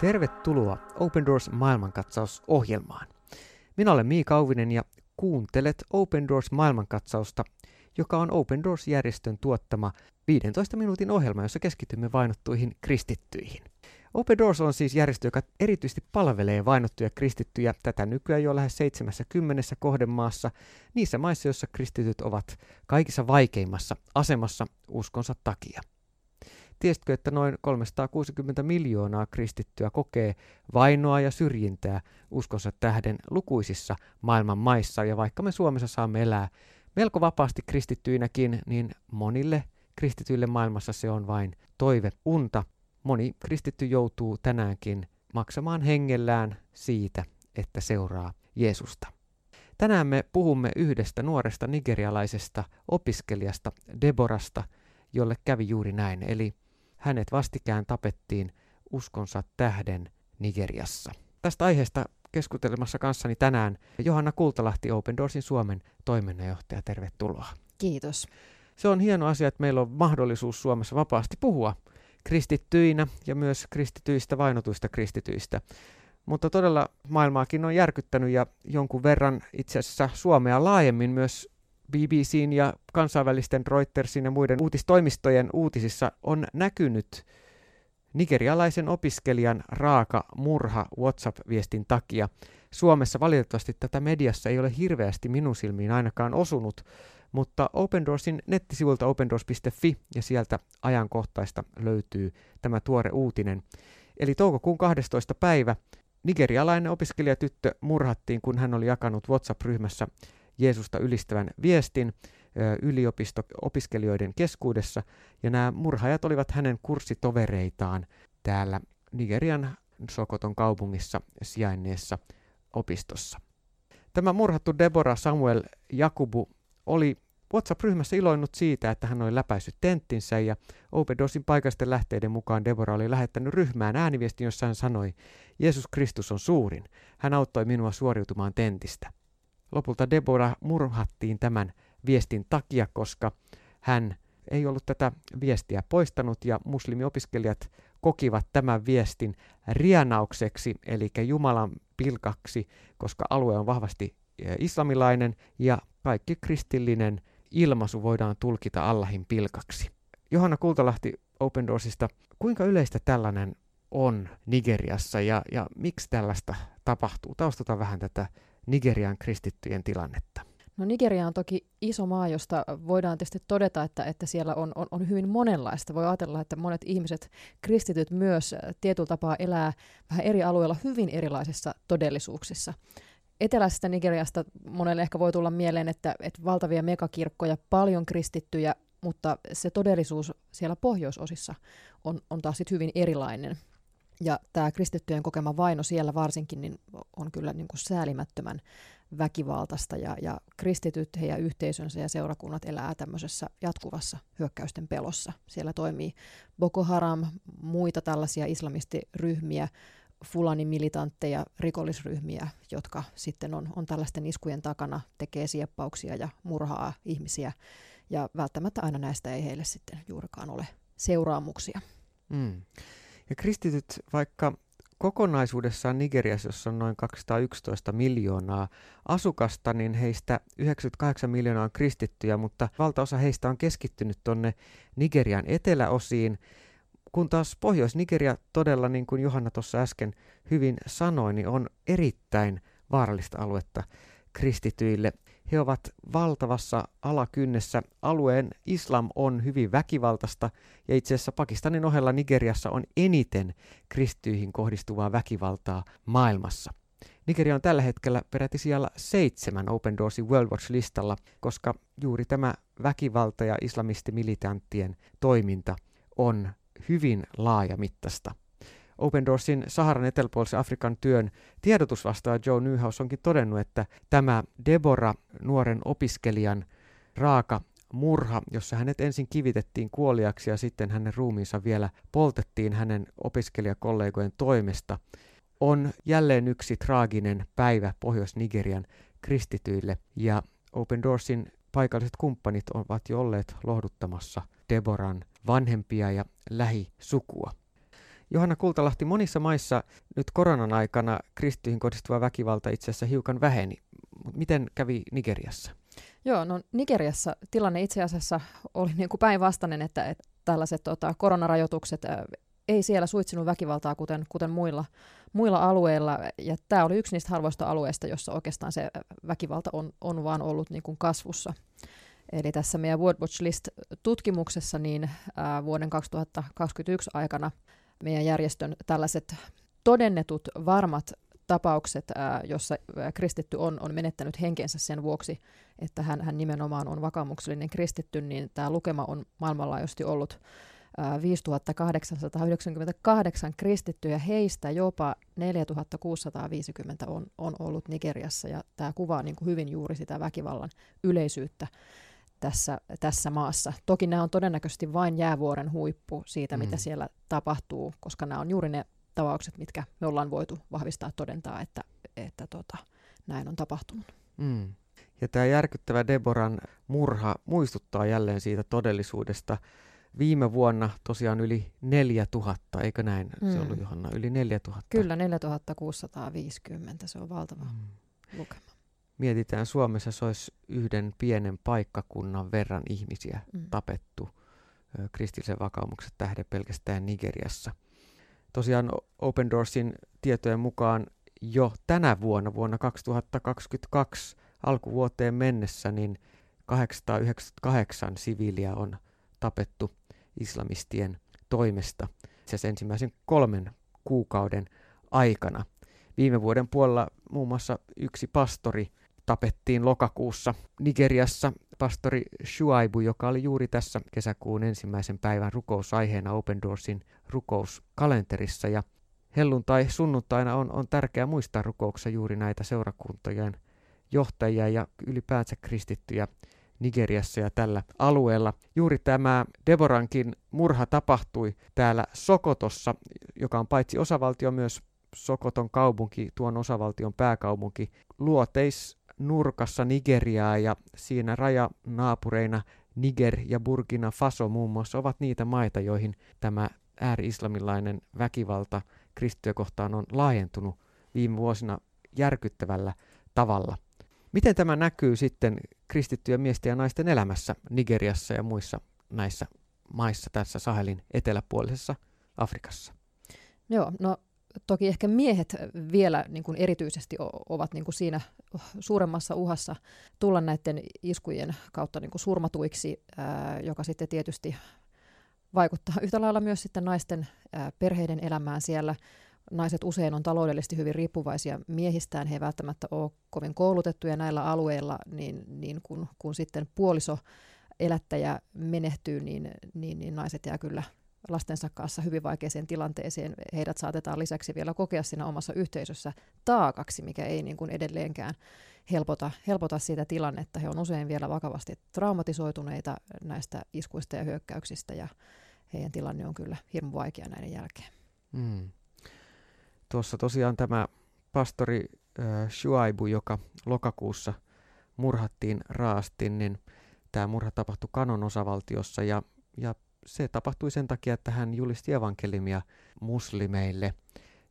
Tervetuloa Open Doors maailmankatsausohjelmaan. Minä olen Miika Auvinen ja kuuntelet Open Doors maailmankatsausta, joka on Open Doors-järjestön tuottama 15 minuutin ohjelma, jossa keskitymme vainottuihin kristittyihin. Open Doors on siis järjestö, joka erityisesti palvelee vainottuja kristittyjä tätä nykyään jo lähes 70 kohdemaassa, niissä maissa, joissa kristityt ovat kaikissa vaikeimmassa asemassa uskonsa takia. Tiesitkö, että noin 360 miljoonaa kristittyä kokee vainoa ja syrjintää uskonsa tähden lukuisissa maailman maissa, ja vaikka me Suomessa saamme elää melko vapaasti kristittyinäkin, niin monille kristityille maailmassa se on vain toiveunta. Moni kristitty joutuu tänäänkin maksamaan hengellään siitä, että seuraa Jeesusta. Tänään me puhumme yhdestä nuoresta nigerialaisesta opiskelijasta Deborasta, jolle kävi juuri näin, eli hänet vastikään tapettiin uskonsa tähden Nigeriassa. Tästä aiheesta keskustelemassa kanssani tänään Johanna Kultalahti, Open Doorsin Suomen toiminnanjohtaja. Tervetuloa. Kiitos. Se on hieno asia, että meillä on mahdollisuus Suomessa vapaasti puhua kristittyinä ja myös kristityistä, vainotuista kristityistä. Mutta todella maailmaakin on järkyttänyt ja jonkun verran itse asiassa Suomea laajemmin myös BBC:n ja kansainvälisten Reutersin ja muiden uutistoimistojen uutisissa on näkynyt nigerialaisen opiskelijan raaka murha WhatsApp-viestin takia. Suomessa valitettavasti tätä mediassa ei ole hirveästi minun silmiin ainakaan osunut, mutta Open Doorsin nettisivuilta opendoors.fi ja sieltä ajankohtaista löytyy tämä tuore uutinen. Eli toukokuun 12. päivä nigerialainen opiskelijatyttö murhattiin, kun hän oli jakanut WhatsApp-ryhmässä Jeesusta ylistävän viestin yliopisto-opiskelijoiden keskuudessa, ja nämä murhaajat olivat hänen kurssitovereitaan täällä Nigerian Sokoton kaupungissa sijainneessa opistossa. Tämä murhattu Deborah Samuel Jakubu oli WhatsApp-ryhmässä iloinnut siitä, että hän oli läpäissyt tenttinsä, ja Open Doorsin paikallisten lähteiden mukaan Deborah oli lähettänyt ryhmään ääniviestin, jossa hän sanoi: "Jeesus Kristus on suurin. Hän auttoi minua suoriutumaan tentistä." Lopulta Deborah murhattiin tämän viestin takia, koska hän ei ollut tätä viestiä poistanut, ja muslimiopiskelijat kokivat tämän viestin rianaukseksi, eli Jumalan pilkaksi, koska alue on vahvasti islamilainen ja kaikki kristillinen ilmaisu voidaan tulkita Allahin pilkaksi. Johanna Kultalahti Open Doorsista, kuinka yleistä tällainen on Nigeriassa ja miksi tällaista tapahtuu? Taustataan vähän tätä Nigerian kristittyjen tilannetta. No, Nigeria on toki iso maa, josta voidaan tietysti todeta, että siellä on hyvin monenlaista. Voi ajatella, että monet ihmiset, kristityt myös tietyllä tapaa elää vähän eri alueilla hyvin erilaisissa todellisuuksissa. Eteläisestä Nigeriasta monelle ehkä voi tulla mieleen, että valtavia megakirkkoja, paljon kristittyjä, mutta se todellisuus siellä pohjoisosissa on taas sitten hyvin erilainen. Ja tämä kristittyjen kokema vaino siellä varsinkin niin on kyllä niin kuin säälimättömän väkivaltaista, ja kristityt, heidän yhteisönsä ja seurakunnat elää tämmöisessä jatkuvassa hyökkäysten pelossa. Siellä toimii Boko Haram, muita tällaisia islamistiryhmiä, fulani-militantteja, rikollisryhmiä, jotka sitten on tällaisten iskujen takana, tekee sieppauksia ja murhaa ihmisiä, ja välttämättä aina näistä ei heille sitten juurikaan ole seuraamuksia. Mm. Ja kristityt, vaikka kokonaisuudessaan Nigeriassa, jossa on noin 211 miljoonaa asukasta, niin heistä 98 miljoonaa on kristittyjä, mutta valtaosa heistä on keskittynyt tuonne Nigerian eteläosiin, kun taas Pohjois-Nigeria todella, niin kuin Johanna tuossa äsken hyvin sanoi, niin on erittäin vaarallista aluetta kristityille. He ovat valtavassa alakynnessä. Alueen islam on hyvin väkivaltaista, ja itse asiassa Pakistanin ohella Nigeriassa on eniten kristityihin kohdistuvaa väkivaltaa maailmassa. Nigeria on tällä hetkellä peräti siellä 7 Open Doorsin World Watch-listalla, koska juuri tämä väkivalta ja islamistimilitanttien toiminta on hyvin laajamittaista. Open Doorsin Saharan eteläpuolisen Afrikan työn tiedotusvastaaja Joe Newhouse onkin todennut, että tämä Deborah, nuoren opiskelijan raaka murha, jossa hänet ensin kivitettiin kuoliaksi ja sitten hänen ruumiinsa vielä poltettiin hänen opiskelijakollegojen toimesta, on jälleen yksi traaginen päivä Pohjois-Nigerian kristityille, ja Open Doorsin paikalliset kumppanit ovat jo olleet lohduttamassa Deboran vanhempia ja lähisukua. Johanna Kultalahti, monissa maissa nyt koronan aikana kristityihin kohdistuva väkivalta itse asiassa hiukan väheni. Miten kävi Nigeriassa? Joo, no Nigeriassa tilanne itse asiassa oli niin kuin päinvastainen, että tällaiset koronarajoitukset ei siellä suitsinut väkivaltaa kuten muilla alueilla. Ja tämä oli yksi niistä harvoista alueista, jossa oikeastaan se väkivalta on vaan ollut niin kuin kasvussa. Eli tässä meidän World Watch List-tutkimuksessa niin vuoden 2021 aikana meidän järjestön tällaiset todennetut varmat tapaukset, jossa kristitty on menettänyt henkensä sen vuoksi, että hän nimenomaan on vakaumuksellinen kristitty, niin tämä lukema on maailmanlaajuisesti ollut 5898 kristittyä, heistä jopa 4650 on ollut Nigeriassa, ja tämä kuvaa niin kuin hyvin juuri sitä väkivallan yleisyyttä tässä maassa. Toki nämä on todennäköisesti vain jäävuoren huippu siitä, mitä siellä tapahtuu, koska nämä on juuri ne tapaukset, mitkä me ollaan voitu vahvistaa, todentaa, että näin on tapahtunut. Mm. Ja tämä järkyttävä Deboran murha muistuttaa jälleen siitä todellisuudesta. Viime vuonna tosiaan yli 4000, eikö näin se ollut, Johanna? Yli 4000. Kyllä, 4650, se on valtava lukema. Mietitään, Suomessa se olisi yhden pienen paikkakunnan verran ihmisiä tapettu kristillisen vakaumuksen tähden pelkästään Nigeriassa. Tosiaan Open Doorsin tietojen mukaan jo tänä vuonna 2022 alkuvuoteen mennessä, niin 898 siviiliä on tapettu islamistien toimesta ensimmäisen 3 kuukauden aikana. Viime vuoden puolella muun muassa yksi pastori tapettiin lokakuussa Nigeriassa. Pastori Shuaibu, joka oli juuri tässä kesäkuun 1. päivän rukousaiheena Open Doorsin rukouskalenterissa. Ja helluntai-sunnuntaina on tärkeää muistaa rukouksessa juuri näitä seurakuntojen johtajia ja ylipäänsä kristittyjä Nigeriassa ja tällä alueella. Juuri tämä Deborankin murha tapahtui täällä Sokotossa, joka on paitsi osavaltio myös Sokoton kaupunki, tuon osavaltion pääkaupunki, luoteisnurkassa Nigeriaa, ja siinä rajanaapureina Niger ja Burkina Faso muun muassa ovat niitä maita, joihin tämä ääri-islamilainen väkivalta kristittyjä kohtaan on laajentunut viime vuosina järkyttävällä tavalla. Miten tämä näkyy sitten kristittyjen miesten ja naisten elämässä Nigeriassa ja muissa näissä maissa tässä Sahelin eteläpuolisessa Afrikassa? Joo, no toki ehkä miehet vielä niin kuin erityisesti ovat niin kuin siinä suuremmassa uhassa tulla näiden iskujen kautta niin kuin surmatuiksi, joka sitten tietysti vaikuttaa yhtä lailla myös sitten naisten perheiden elämään siellä. Naiset usein on taloudellisesti hyvin riippuvaisia miehistään, he eivät välttämättä ole kovin koulutettuja näillä alueilla, niin kun sitten puolisoelättäjä menehtyy, niin naiset jää kyllä lastensa kanssa hyvin vaikeaseen tilanteeseen. Heidät saatetaan lisäksi vielä kokea siinä omassa yhteisössä taakaksi, mikä ei niin kuin edelleenkään helpota sitä tilannetta. He on usein vielä vakavasti traumatisoituneita näistä iskuista ja hyökkäyksistä, ja heidän tilanne on kyllä hirmu vaikea näiden jälkeen. Mm. Tuossa tosiaan tämä pastori Shuaibu, joka lokakuussa murhattiin raasti, niin tämä murha tapahtui Kanon osavaltiossa, ja se tapahtui sen takia, että hän julisti evankeliumia muslimeille,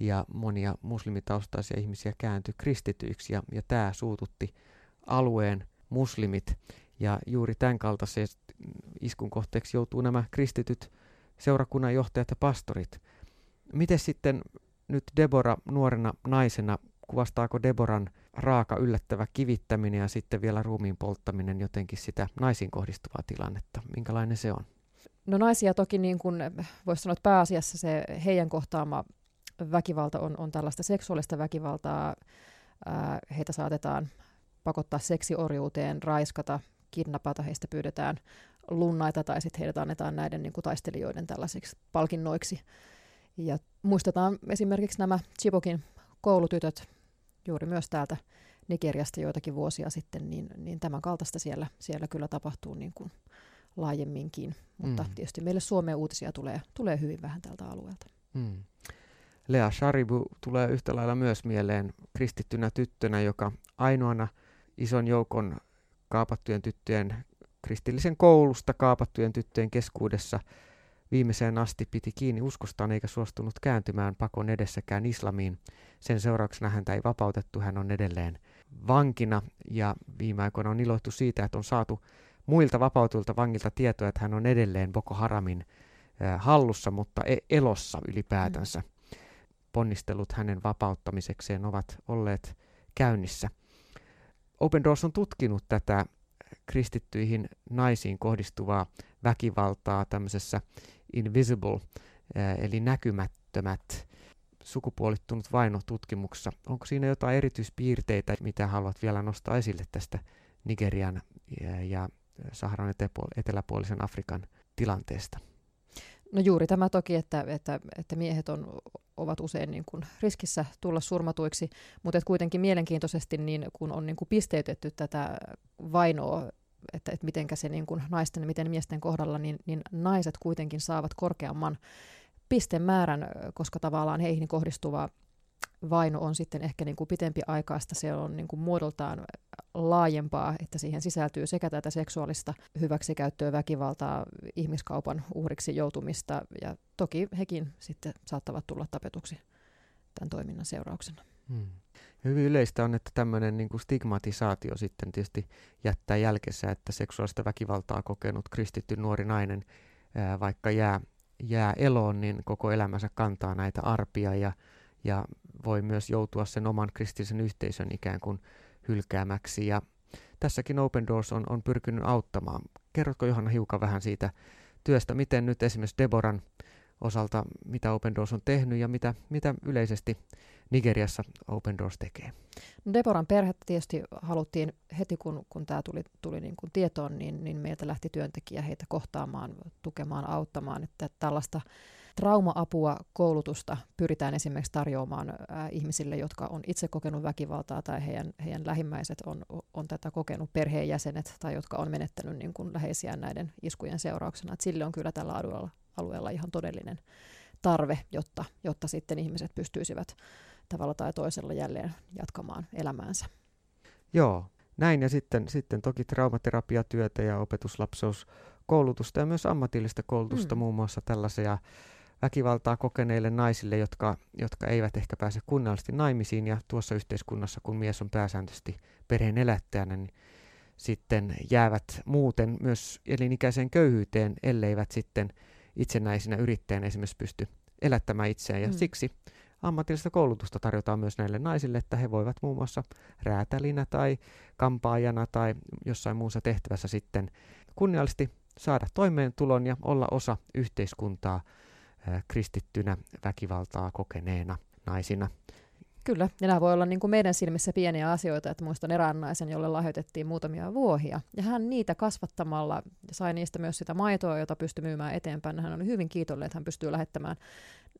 ja monia muslimitaustaisia ihmisiä kääntyi kristityiksi, ja tämä suututti alueen muslimit, ja juuri tämän kaltaisen iskun kohteeksi joutuu nämä kristityt seurakunnan johtajat ja pastorit. Miten sitten nyt Deborah nuorena naisena, kuvastaako Deboran raaka yllättävä kivittäminen ja sitten vielä ruumiin polttaminen jotenkin sitä naisiin kohdistuvaa tilannetta? Minkälainen se on? No naisia toki niin kuin voisi sanoa, että pääasiassa se heidän kohtaama väkivalta on tällaista seksuaalista väkivaltaa. Heitä saatetaan pakottaa seksiorjuuteen, raiskata, kidnapata, heistä pyydetään lunnaita tai sitten heidät annetaan näiden niin kuin taistelijoiden tällaisiksi palkinnoiksi. Ja muistetaan esimerkiksi nämä Chibokin koulutytöt juuri myös täältä Nigeriasta joitakin vuosia sitten, niin tämän kaltaista siellä kyllä tapahtuu niin kuin laajemminkin. Mutta tietysti meille Suomeen uutisia tulee hyvin vähän tältä alueelta. Mm. Lea Sharibu tulee yhtä lailla myös mieleen kristittynä tyttönä, joka ainoana ison joukon kaapattujen tyttöjen, kristillisen koulusta kaapattujen tyttöjen keskuudessa Viimeiseen asti piti kiinni uskostaan eikä suostunut kääntymään pakon edessäkään islamiin. Sen seurauksena häntä ei vapautettu, hän on edelleen vankina ja viime aikoina on iloittu siitä, että on saatu muilta vapautuilta vangilta tietoa, että hän on edelleen Boko Haramin hallussa, mutta elossa ylipäätänsä. Ponnistelut hänen vapauttamisekseen ovat olleet käynnissä. Open Doors on tutkinut tätä kristittyihin naisiin kohdistuvaa väkivaltaa tämmöisessä invisible, eli näkymättömät sukupuolittunut vaino tutkimuksessa. Onko siinä jotain erityispiirteitä, mitä haluat vielä nostaa esille tästä Nigerian ja Saharan eteläpuolisen Afrikan tilanteesta? No juuri tämä toki, että miehet ovat usein niin kuin riskissä tulla surmatuiksi, mutta kuitenkin mielenkiintoisesti niin kun on niin kuin pisteytetty tätä vainoa, että mitenkä se niin kuin naisten ja miten miesten kohdalla, niin naiset kuitenkin saavat korkeamman pistemäärän, koska tavallaan heihin kohdistuva vaino on sitten ehkä niin kuin pitempiaikaista, se on niin kuin muodoltaan laajempaa, että siihen sisältyy sekä tätä seksuaalista hyväksikäyttöä, väkivaltaa, ihmiskaupan uhriksi joutumista ja toki hekin sitten saattavat tulla tapetuksi tämän toiminnan seurauksena. Hyvin yleistä on, että tämmöinen niin kuin stigmatisaatio sitten tietysti jättää jälkensä, että seksuaalista väkivaltaa kokenut kristitty nuori nainen vaikka jää eloon, niin koko elämänsä kantaa näitä arpia ja voi myös joutua sen oman kristillisen yhteisön ikään kuin hylkäämäksi. Ja tässäkin Open Doors on pyrkinyt auttamaan. Kerrotko Johanna hiukan vähän siitä työstä, miten nyt esimerkiksi Deboran osalta, mitä Open Doors on tehnyt ja mitä yleisesti Nigeriassa Open Doors tekee? No Deboran perhettä tietysti haluttiin heti, kun tämä tuli niin kuin tietoon, niin meiltä lähti työntekijä heitä kohtaamaan, tukemaan, auttamaan, että tällaista trauma-apua, koulutusta pyritään esimerkiksi tarjoamaan ihmisille, jotka on itse kokenut väkivaltaa tai heidän lähimmäiset on tätä kokenut, perheenjäsenet tai jotka on menettänyt niin kuin läheisiään näiden iskujen seurauksena. Et sille on kyllä tällä alueella ihan todellinen tarve, jotta sitten ihmiset pystyisivät tavalla tai toisella jälleen jatkamaan elämäänsä. Joo, näin ja sitten toki traumaterapiatyötä ja opetuslapseuskoulutusta ja myös ammatillista koulutusta muun muassa tällaisia väkivaltaa kokeneille naisille, jotka eivät ehkä pääse kunnallisesti naimisiin ja tuossa yhteiskunnassa, kun mies on pääsääntöisesti perheen elättäjänä, niin sitten jäävät muuten myös elinikäiseen köyhyyteen, elleivät sitten itsenäisinä yrittäjänä esimerkiksi pysty elättämään itseään ja siksi ammatillista koulutusta tarjotaan myös näille naisille, että he voivat muun muassa räätälinä tai kampaajana tai jossain muussa tehtävässä sitten kunniallisesti saada toimeentulon ja olla osa yhteiskuntaa kristittynä väkivaltaa kokeneena naisina. Kyllä, ja nämä voi olla niin kuin meidän silmissä pieniä asioita, että muistan erään naisen, jolle lahjoitettiin muutamia vuohia. Ja hän niitä kasvattamalla sai niistä myös sitä maitoa, jota pystyi myymään eteenpäin. Hän oli hyvin kiitollinen, että hän pystyy lähettämään,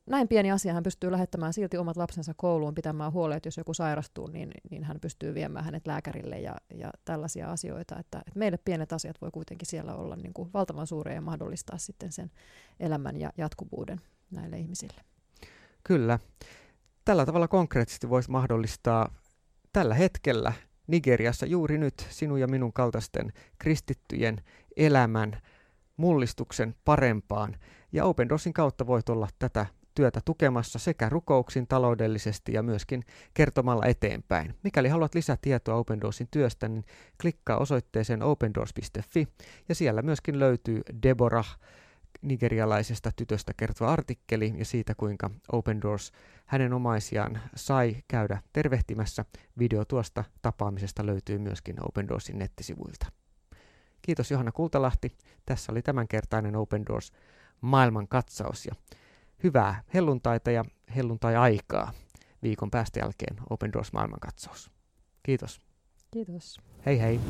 näin pieni asia, hän pystyy lähettämään silti omat lapsensa kouluun, pitämään huoleen, että jos joku sairastuu, niin hän pystyy viemään hänet lääkärille ja tällaisia asioita. Että meille pienet asiat voi kuitenkin siellä olla niin kuin valtavan suuria ja mahdollistaa sitten sen elämän ja jatkuvuuden näille ihmisille. Kyllä. Tällä tavalla konkreettisesti voisi mahdollistaa tällä hetkellä Nigeriassa juuri nyt sinun ja minun kaltaisten kristittyjen elämän mullistuksen parempaan. Ja Open Doorsin kautta voit olla tätä työtä tukemassa sekä rukouksin taloudellisesti ja myöskin kertomalla eteenpäin. Mikäli haluat lisätietoa Open Doorsin työstä, niin klikkaa osoitteeseen opendoors.fi ja siellä myöskin löytyy Deborah nigerialaisesta tytöstä kertova artikkeli ja siitä, kuinka Open Doors hänen omaisiaan sai käydä tervehtimässä. Video tuosta tapaamisesta löytyy myöskin Open Doorsin nettisivuilta. Kiitos Johanna Kultalahti. Tässä oli tämänkertainen Open Doors maailmankatsaus. Ja hyvää helluntaita ja helluntai-aikaa. Viikon päästä jälkeen Open Doors maailmankatsaus. Kiitos. Kiitos. Hei hei.